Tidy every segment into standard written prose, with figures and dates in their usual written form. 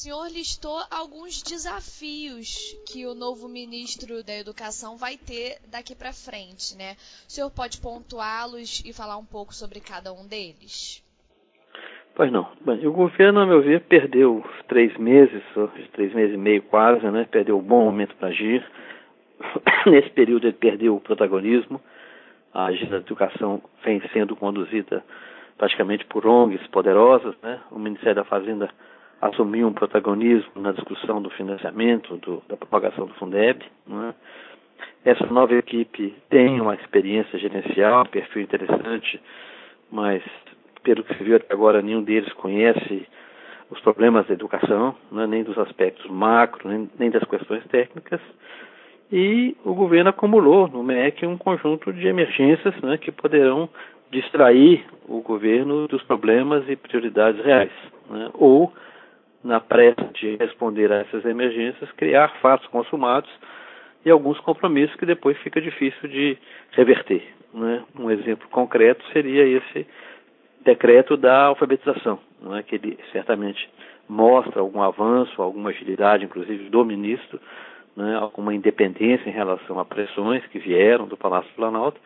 senhor listou alguns desafios que o novo ministro da Educação vai ter daqui para frente, né? O senhor pode pontuá-los e falar um pouco sobre cada um deles? Pois não. Bem, o governo, a meu ver, perdeu 3 meses, 3 meses e meio quase, né? Perdeu um bom momento para agir. Nesse período ele perdeu o protagonismo. A agenda da educação vem sendo conduzida praticamente por ONGs poderosas, né? O Ministério da Fazenda assumiu um protagonismo na discussão do financiamento, da propagação do Fundeb, né? Essa nova equipe tem uma experiência gerencial, um perfil interessante, mas, pelo que se viu até agora, nenhum deles conhece os problemas da educação, né? Nem dos aspectos macro, nem das questões técnicas. E o governo acumulou no MEC um conjunto de emergências, né, que poderão distrair o governo dos problemas e prioridades reais, né, ou, na pressa de responder a essas emergências, criar fatos consumados e alguns compromissos que depois fica difícil de reverter, né. Um exemplo concreto seria esse decreto da alfabetização, né, que ele certamente mostra algum avanço, alguma agilidade, inclusive, do ministro, né, alguma independência em relação a pressões que vieram do Palácio do Planalto,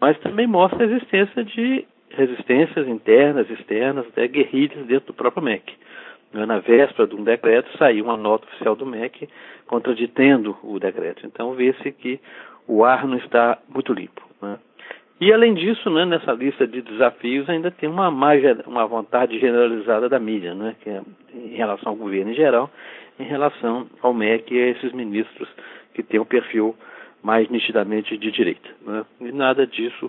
mas também mostra a existência de resistências internas, externas, até guerrilhas dentro do próprio MEC. Na véspera de um decreto saiu uma nota oficial do MEC contraditando o decreto. Então vê-se que o ar não está muito limpo, né? E além disso, né, nessa lista de desafios ainda tem uma vontade generalizada da mídia, né, que é em relação ao governo em geral, em relação ao MEC e a esses ministros que têm um perfil mais nitidamente de direita, né? E nada disso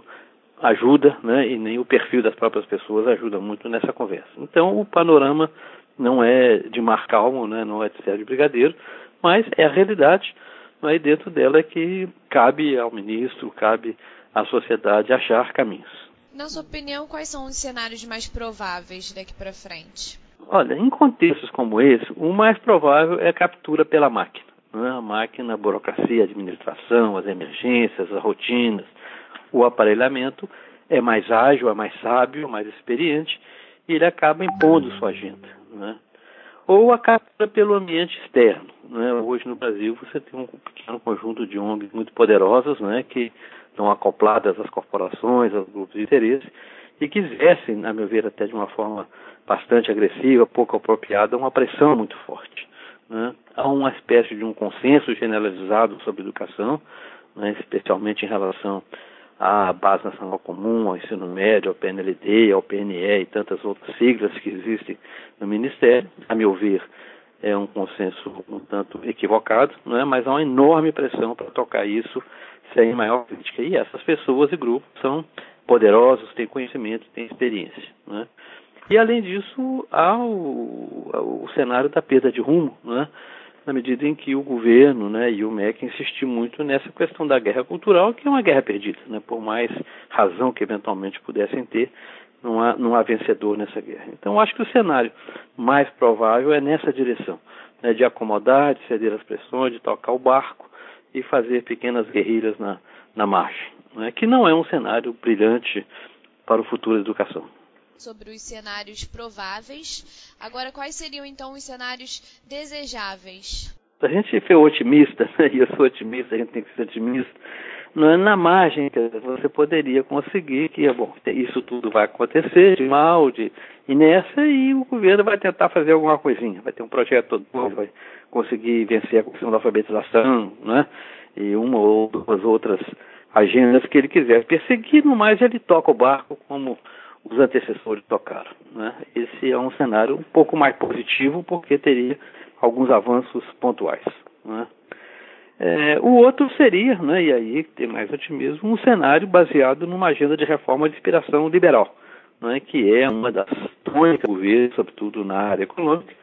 ajuda, né, e nem o perfil das próprias pessoas ajuda muito nessa conversa. Então o panorama não é de mar calmo, né, não é de Sérgio Brigadeiro, mas é a realidade, né, e dentro dela é que cabe ao ministro, cabe à sociedade achar caminhos. Na sua opinião, quais são os cenários mais prováveis daqui para frente? Olha, em contextos como esse, o mais provável é a captura pela máquina, né? A máquina, a burocracia, a administração, as emergências, as rotinas, o aparelhamento é mais ágil, é mais sábio, mais experiente e ele acaba impondo sua agenda, né? Ou a captura pelo ambiente externo, né? Hoje no Brasil você tem um pequeno conjunto de ONGs muito poderosas, né, que estão acopladas às corporações, aos grupos de interesse, e que exercem, a meu ver, até de uma forma bastante agressiva, pouco apropriada, uma pressão muito forte, né? Há uma espécie de um consenso generalizado sobre educação, né, especialmente em relação à Base Nacional Comum, ao Ensino Médio, ao PNLD, ao PNE e tantas outras siglas que existem no Ministério. A meu ver, é um consenso um tanto equivocado, né, mas há uma enorme pressão para tocar isso sem maior crítica. E essas pessoas e grupos são poderosos, têm conhecimento, têm experiência, né? E, além disso, há o cenário da perda de rumo, né, na medida em que o governo, né, e o MEC insistem muito nessa questão da guerra cultural, que é uma guerra perdida, né, por mais razão que eventualmente pudessem ter, não há vencedor nessa guerra. Então, acho que o cenário mais provável é nessa direção, né, de acomodar, de ceder às pressões, de tocar o barco e fazer pequenas guerrilhas na margem, né, que não é um cenário brilhante para o futuro da educação. Sobre os cenários prováveis. Agora, quais seriam, então, os cenários desejáveis? A gente foi otimista, né? E eu sou otimista, a gente tem que ser otimista. Não é na margem que você poderia conseguir que, bom, isso tudo vai acontecer de mal, de inércia, e o governo vai tentar fazer alguma coisinha, vai ter um projeto novo, vai conseguir vencer a questão da alfabetização, né? E uma ou duas outras agendas que ele quiser perseguir, no mais ele toca o barco como os antecessores tocaram, né? Esse é um cenário um pouco mais positivo, porque teria alguns avanços pontuais, né? O outro seria, né, e aí tem mais otimismo, um cenário baseado numa agenda de reforma de inspiração liberal, né, que é uma das tônicas do governo, sobretudo na área econômica.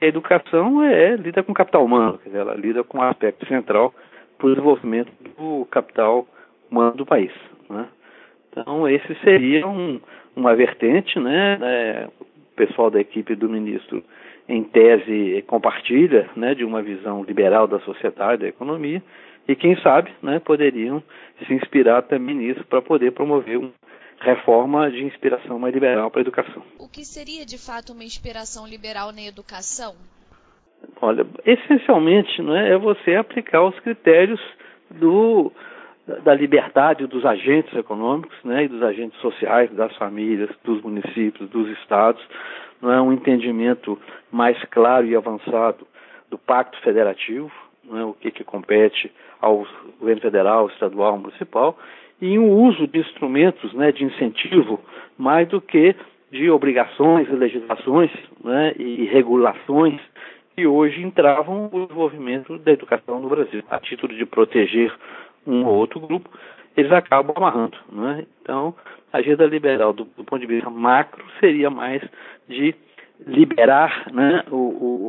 A educação lida com o capital humano, quer dizer, ela lida com um aspecto central para o desenvolvimento do capital humano do país, né? Então, esse seria uma vertente, né? O pessoal da equipe do ministro, em tese, compartilha, né, de uma visão liberal da sociedade, da economia, e quem sabe, né, poderiam se inspirar também nisso para poder promover uma reforma de inspiração mais liberal para a educação. O que seria, de fato, uma inspiração liberal na educação? Olha, essencialmente, não é, é você aplicar os critérios da liberdade dos agentes econômicos, né, e dos agentes sociais, das famílias, dos municípios, dos estados, não é, um entendimento mais claro e avançado do pacto federativo, não é, o que compete ao governo federal, estadual, municipal, e um uso de instrumentos, né, de incentivo mais do que de obrigações e legislações, né, e regulações que hoje entravam o desenvolvimento da educação no Brasil. A título de proteger um ou outro grupo, eles acabam amarrando, né? Então, a agenda liberal, do ponto de vista macro, seria mais de liberar, né,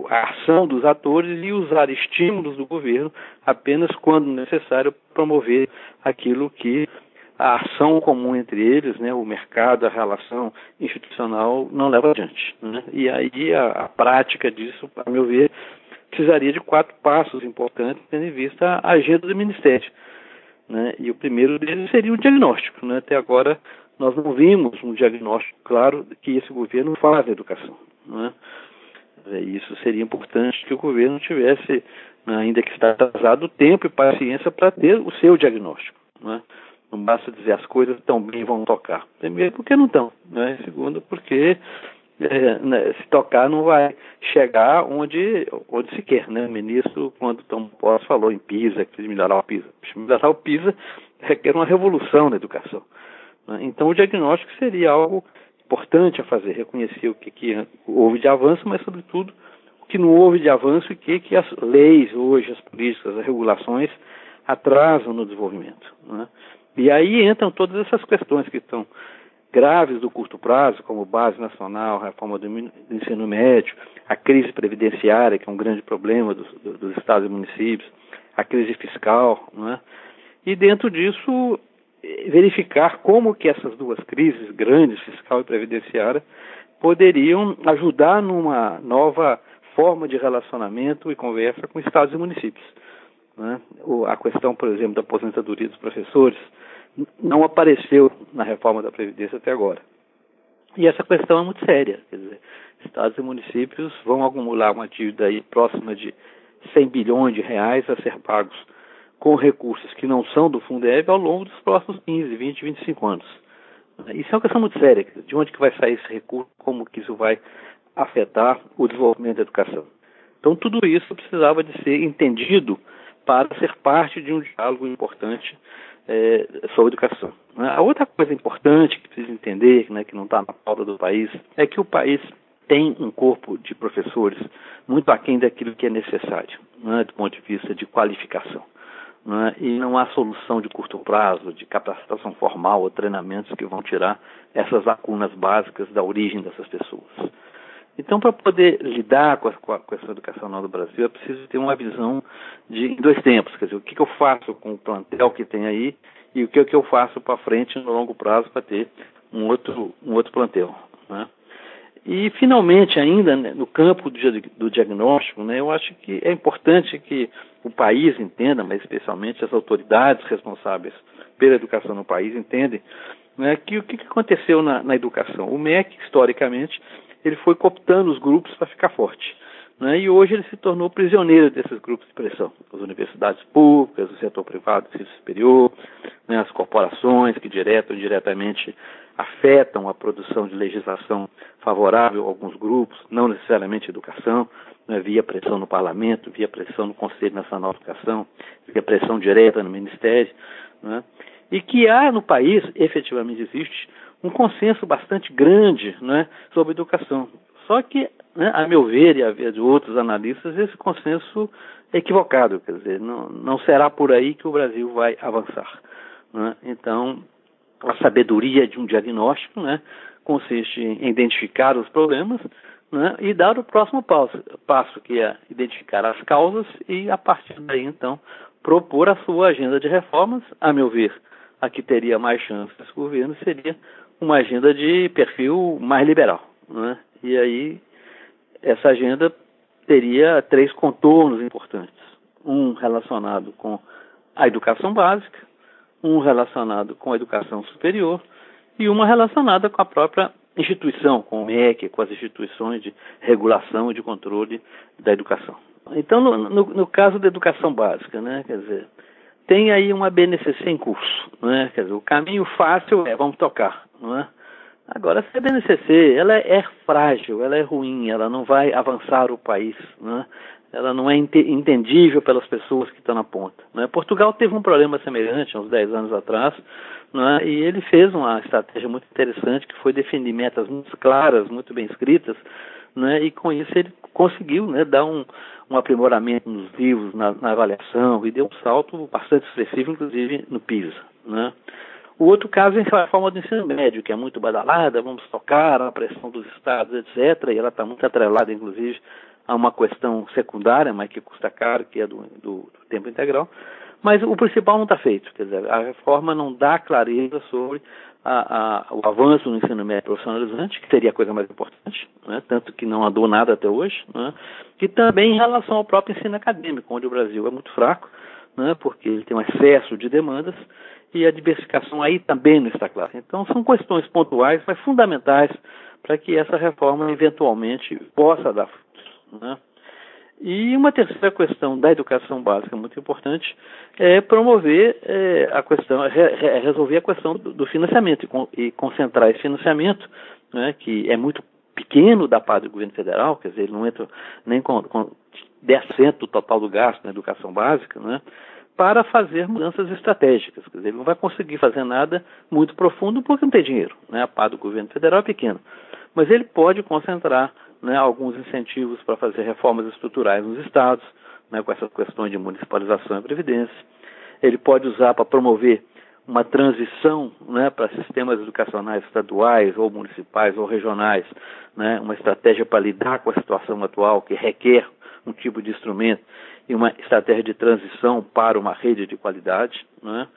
a ação dos atores e usar estímulos do governo apenas quando necessário promover aquilo que a ação comum entre eles, né, o mercado, a relação institucional, não leva adiante, né? E aí a prática disso, a meu ver, precisaria de 4 passos importantes, tendo em vista a agenda do Ministério, né? E o primeiro deles seria o diagnóstico, né? Até agora nós não vimos um diagnóstico claro que esse governo faz da educação, né? Isso seria importante que o governo tivesse, ainda que está atrasado, tempo e paciência para ter o seu diagnóstico, né? Não basta dizer as coisas tão bem vão tocar. Primeiro, porque não estão, né? Segundo, porque né, se tocar não vai chegar onde se quer, né? O ministro, quando Tom Pós falou em PISA, que melhorar o PISA. Melhorar o PISA requer uma revolução na educação, né? Então o diagnóstico seria algo importante a fazer, reconhecer o que houve de avanço, mas sobretudo o que não houve de avanço e que as leis hoje, as políticas, as regulações atrasam no desenvolvimento, né? E aí entram todas essas questões que estão graves do curto prazo, como base nacional, reforma do ensino médio, a crise previdenciária, que é um grande problema dos estados e municípios, a crise fiscal, não é? E dentro disso, verificar como que essas duas crises grandes, fiscal e previdenciária, poderiam ajudar numa nova forma de relacionamento e conversa com estados e municípios, não é? A questão, por exemplo, da aposentadoria dos professores, não apareceu na reforma da Previdência até agora. E essa questão é muito séria. Quer dizer, estados e municípios vão acumular uma dívida aí próxima de 100 bilhões de reais a ser pagos com recursos que não são do Fundeb ao longo dos próximos 15, 20, 25 anos. Isso é uma questão muito séria. Quer dizer, de onde que vai sair esse recurso? Como que isso vai afetar o desenvolvimento da educação? Então, tudo isso precisava de ser entendido para ser parte de um diálogo importante sobre educação. A outra coisa importante que precisa entender, né, que não está na pauta do país, é que o país tem um corpo de professores muito aquém daquilo que é necessário, né, do ponto de vista de qualificação, né, e não há solução de curto prazo, de capacitação formal ou treinamentos que vão tirar essas lacunas básicas da origem dessas pessoas. Então, para poder lidar com essa educação nova do Brasil, é preciso ter uma visão de dois tempos. Quer dizer, o que eu faço com o plantel que tem aí e o que eu faço para frente no longo prazo para ter um outro plantel, né? E, finalmente, ainda, né, no campo do diagnóstico, né, eu acho que é importante que o país entenda, mas especialmente as autoridades responsáveis pela educação no país entendem, né, que o que aconteceu na educação. O MEC, historicamente, ele foi cooptando os grupos para ficar forte, né? E hoje ele se tornou prisioneiro desses grupos de pressão. As universidades públicas, o setor privado do ensino superior, né? As corporações que direto ou indiretamente afetam a produção de legislação favorável a alguns grupos, não necessariamente educação, né? Via pressão no parlamento, via pressão no Conselho Nacional de Educação, via pressão direta no Ministério, né? E que há no país, efetivamente existe, um consenso bastante grande, né, sobre educação. Só que, né, a meu ver e a ver de outros analistas, esse consenso é equivocado. Quer dizer, não será por aí que o Brasil vai avançar, né? Então, a sabedoria de um diagnóstico, né, consiste em identificar os problemas, né, e dar o próximo passo, que é identificar as causas e, a partir daí, então, propor a sua agenda de reformas. A meu ver, a que teria mais chances desse governo seria uma agenda de perfil mais liberal, né? E aí, essa agenda teria 3 contornos importantes. Um relacionado com a educação básica, um relacionado com a educação superior e uma relacionada com a própria instituição, com o MEC, com as instituições de regulação e de controle da educação. Então, no caso da educação básica, né, quer dizer, tem aí uma BNCC em curso, né, quer dizer, o caminho fácil é vamos tocar, não é? Agora, se a BNCC, ela é frágil, ela é ruim, ela não vai avançar o país, né? Ela não é entendível pelas pessoas que estão na ponta, né? Portugal teve um problema semelhante, uns 10 anos atrás, né? E ele fez uma estratégia muito interessante, que foi definir metas muito claras, muito bem escritas, né? E com isso ele conseguiu, né, dar um aprimoramento nos livros, na avaliação, e deu um salto bastante expressivo, inclusive no PISA, né? O outro caso é a reforma do ensino médio, que é muito badalada, vamos tocar a pressão dos estados, etc., e ela está muito atrelada, inclusive, a uma questão secundária, mas que custa caro, que é do tempo integral. Mas o principal não está feito, quer dizer, a reforma não dá clareza sobre o avanço no ensino médio profissionalizante, que seria a coisa mais importante, né? Tanto que não andou nada até hoje, né? E também em relação ao próprio ensino acadêmico, onde o Brasil é muito fraco, né? Porque ele tem um excesso de demandas, e a diversificação aí também não está clara. Então, são questões pontuais, mas fundamentais para que essa reforma eventualmente possa dar frutos, né? E uma terceira questão da educação básica muito importante é promover a questão, resolver a questão do financiamento e concentrar esse financiamento, né, que é muito pequeno da parte do governo federal, quer dizer, ele não entra nem com 10% do total do gasto na educação básica, né, para fazer mudanças estratégicas. Quer dizer, ele não vai conseguir fazer nada muito profundo porque não tem dinheiro, né? A parte do governo federal é pequena. Mas ele pode concentrar, né, alguns incentivos para fazer reformas estruturais nos estados, né, com essas questões de municipalização e previdência. Ele pode usar para promover uma transição, né, para sistemas educacionais estaduais ou municipais ou regionais, né, uma estratégia para lidar com a situação atual que requer um tipo de instrumento e uma estratégia de transição para uma rede de qualidade, né?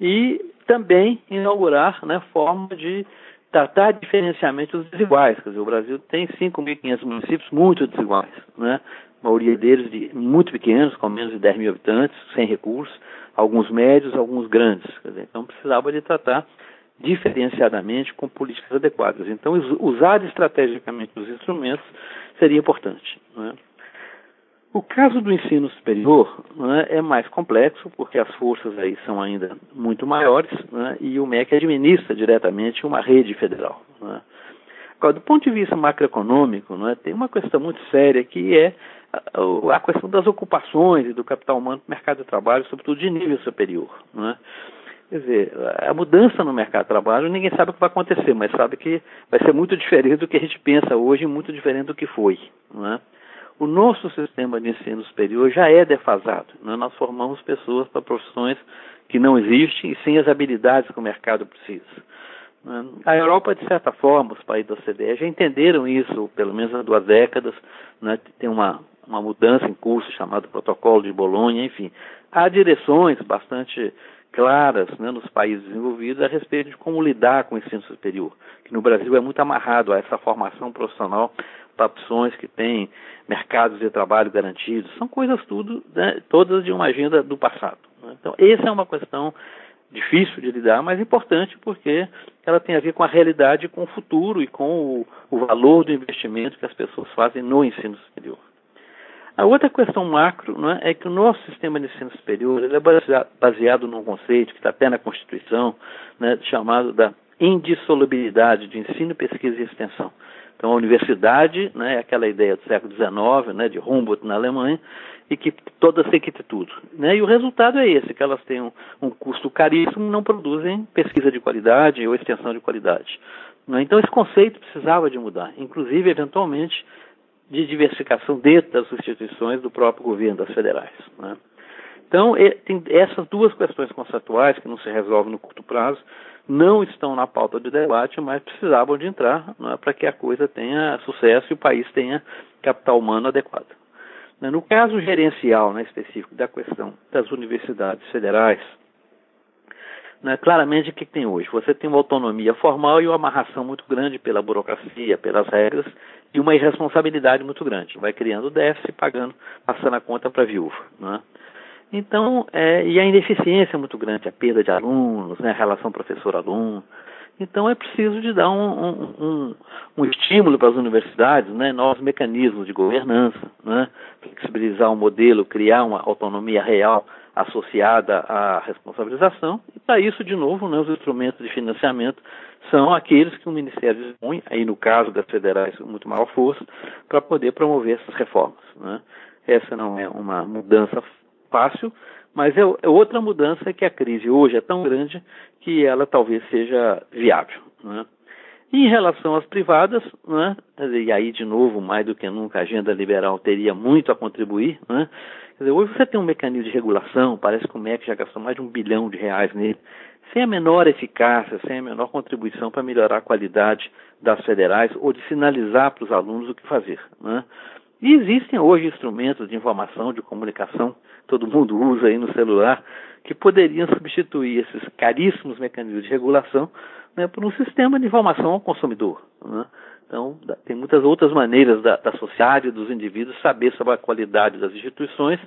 E também inaugurar, né, forma de tratar diferenciamentos desiguais. Quer dizer, o Brasil tem 5.500 municípios muito desiguais, né? A maioria deles muito pequenos, com menos de 10 mil habitantes, sem recursos, alguns médios, alguns grandes. Quer dizer, então precisava de tratar diferenciadamente com políticas adequadas. Então usar estrategicamente os instrumentos seria importante, né? O caso do ensino superior, né, é mais complexo, porque as forças aí são ainda muito maiores, né, e o MEC administra diretamente uma rede federal, né. Agora, do ponto de vista macroeconômico, né, tem uma questão muito séria que é a questão das ocupações e do capital humano no mercado de trabalho, sobretudo de nível superior, né. Quer dizer, a mudança no mercado de trabalho, ninguém sabe o que vai acontecer, mas sabe que vai ser muito diferente do que a gente pensa hoje e muito diferente do que foi, né. O nosso sistema de ensino superior já é defasado, né? Nós formamos pessoas para profissões que não existem e sem as habilidades que o mercado precisa. A Europa, de certa forma, os países da OCDE já entenderam isso, pelo menos há 2 décadas, né? Tem uma mudança em curso chamada Protocolo de Bolonha, enfim. Há direções bastante claras, né, nos países desenvolvidos a respeito de como lidar com o ensino superior, que no Brasil é muito amarrado a essa formação profissional para opções que têm mercados de trabalho garantidos, são coisas tudo, né, todas de uma agenda do passado, né? Então, essa é uma questão difícil de lidar, mas importante porque ela tem a ver com a realidade, com o futuro e com o valor do investimento que as pessoas fazem no ensino superior. A outra questão macro, né, é que o nosso sistema de ensino superior ele é baseado num conceito que está até na Constituição, né, chamado da indissolubilidade de ensino, pesquisa e extensão. Então, a universidade, né, é aquela ideia do século XIX, né, de Humboldt na Alemanha, e que todas têm que ter tudo, né? E o resultado é esse, que elas têm um custo caríssimo e não produzem pesquisa de qualidade ou extensão de qualidade, né? Então, esse conceito precisava de mudar, inclusive, eventualmente, de diversificação dentro das instituições do próprio governo, das federais, né? Então, tem essas 2 questões conceituais que não se resolvem no curto prazo, não estão na pauta de debate, mas precisavam de entrar, né, para que a coisa tenha sucesso e o país tenha capital humano adequado. No caso gerencial, né, específico da questão das universidades federais, né, claramente o que tem hoje? Você tem uma autonomia formal e uma amarração muito grande pela burocracia, pelas regras, e uma irresponsabilidade muito grande. Vai criando déficit, pagando, passando a conta para a viúva, né? Então, e a ineficiência é muito grande, a perda de alunos, né, a relação professor-aluno. Então, é preciso de dar um estímulo para as universidades, né, novos mecanismos de governança, né, flexibilizar o modelo, criar uma autonomia real associada à responsabilização. E, para isso, de novo, né, os instrumentos de financiamento são aqueles que o Ministério dispõe, aí no caso das federais, com muito maior força, para poder promover essas reformas, né. Essa não é uma mudança fácil, mas é outra mudança que a crise hoje é tão grande que ela talvez seja viável, né? E em relação às privadas, né, e aí de novo, mais do que nunca, a agenda liberal teria muito a contribuir, né? Quer dizer, hoje você tem um mecanismo de regulação, parece que o MEC já gastou mais de R$1 bilhão nele, sem a menor eficácia, sem a menor contribuição para melhorar a qualidade das federais ou de sinalizar para os alunos o que fazer, né? E existem hoje instrumentos de informação, de comunicação, todo mundo usa aí no celular, que poderiam substituir esses caríssimos mecanismos de regulação, né, por um sistema de informação ao consumidor, né? Então, tem muitas outras maneiras da sociedade, dos indivíduos, saber sobre a qualidade das instituições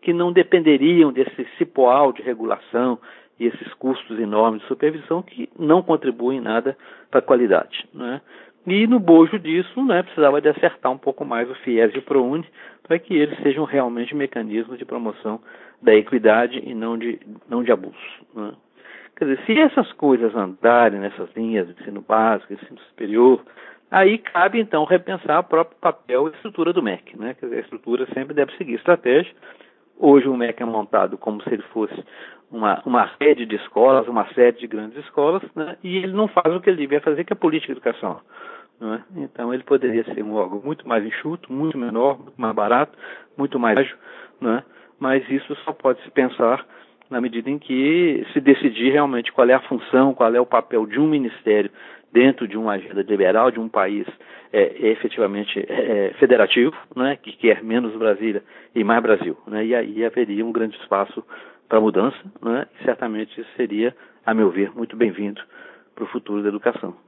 que não dependeriam desse cipoal de regulação e esses custos enormes de supervisão que não contribuem nada para a qualidade, né? E no bojo disso, né, precisava de acertar um pouco mais o FIES e o ProUni para que eles sejam realmente mecanismos de promoção da equidade e não de abuso, né? Quer dizer, se essas coisas andarem nessas linhas de ensino básico, ensino superior, aí cabe, então, repensar o próprio papel e estrutura do MEC, né? Quer dizer, a estrutura sempre deve seguir estratégia. Hoje o MEC é montado como se ele fosse uma rede de escolas, uma série de grandes escolas, né? E ele não faz o que ele devia fazer, que é política de educação, né? Então ele poderia ser um órgão muito mais enxuto, muito menor, muito mais barato, muito mais ágil, né? Mas isso só pode se pensar na medida em que se decidir realmente qual é a função, qual é o papel de um ministério dentro de uma agenda liberal, de um país efetivamente federativo, né, que quer menos Brasília e mais Brasil, né, e aí haveria um grande espaço para mudança, né, e certamente isso seria, a meu ver, muito bem-vindo para o futuro da educação.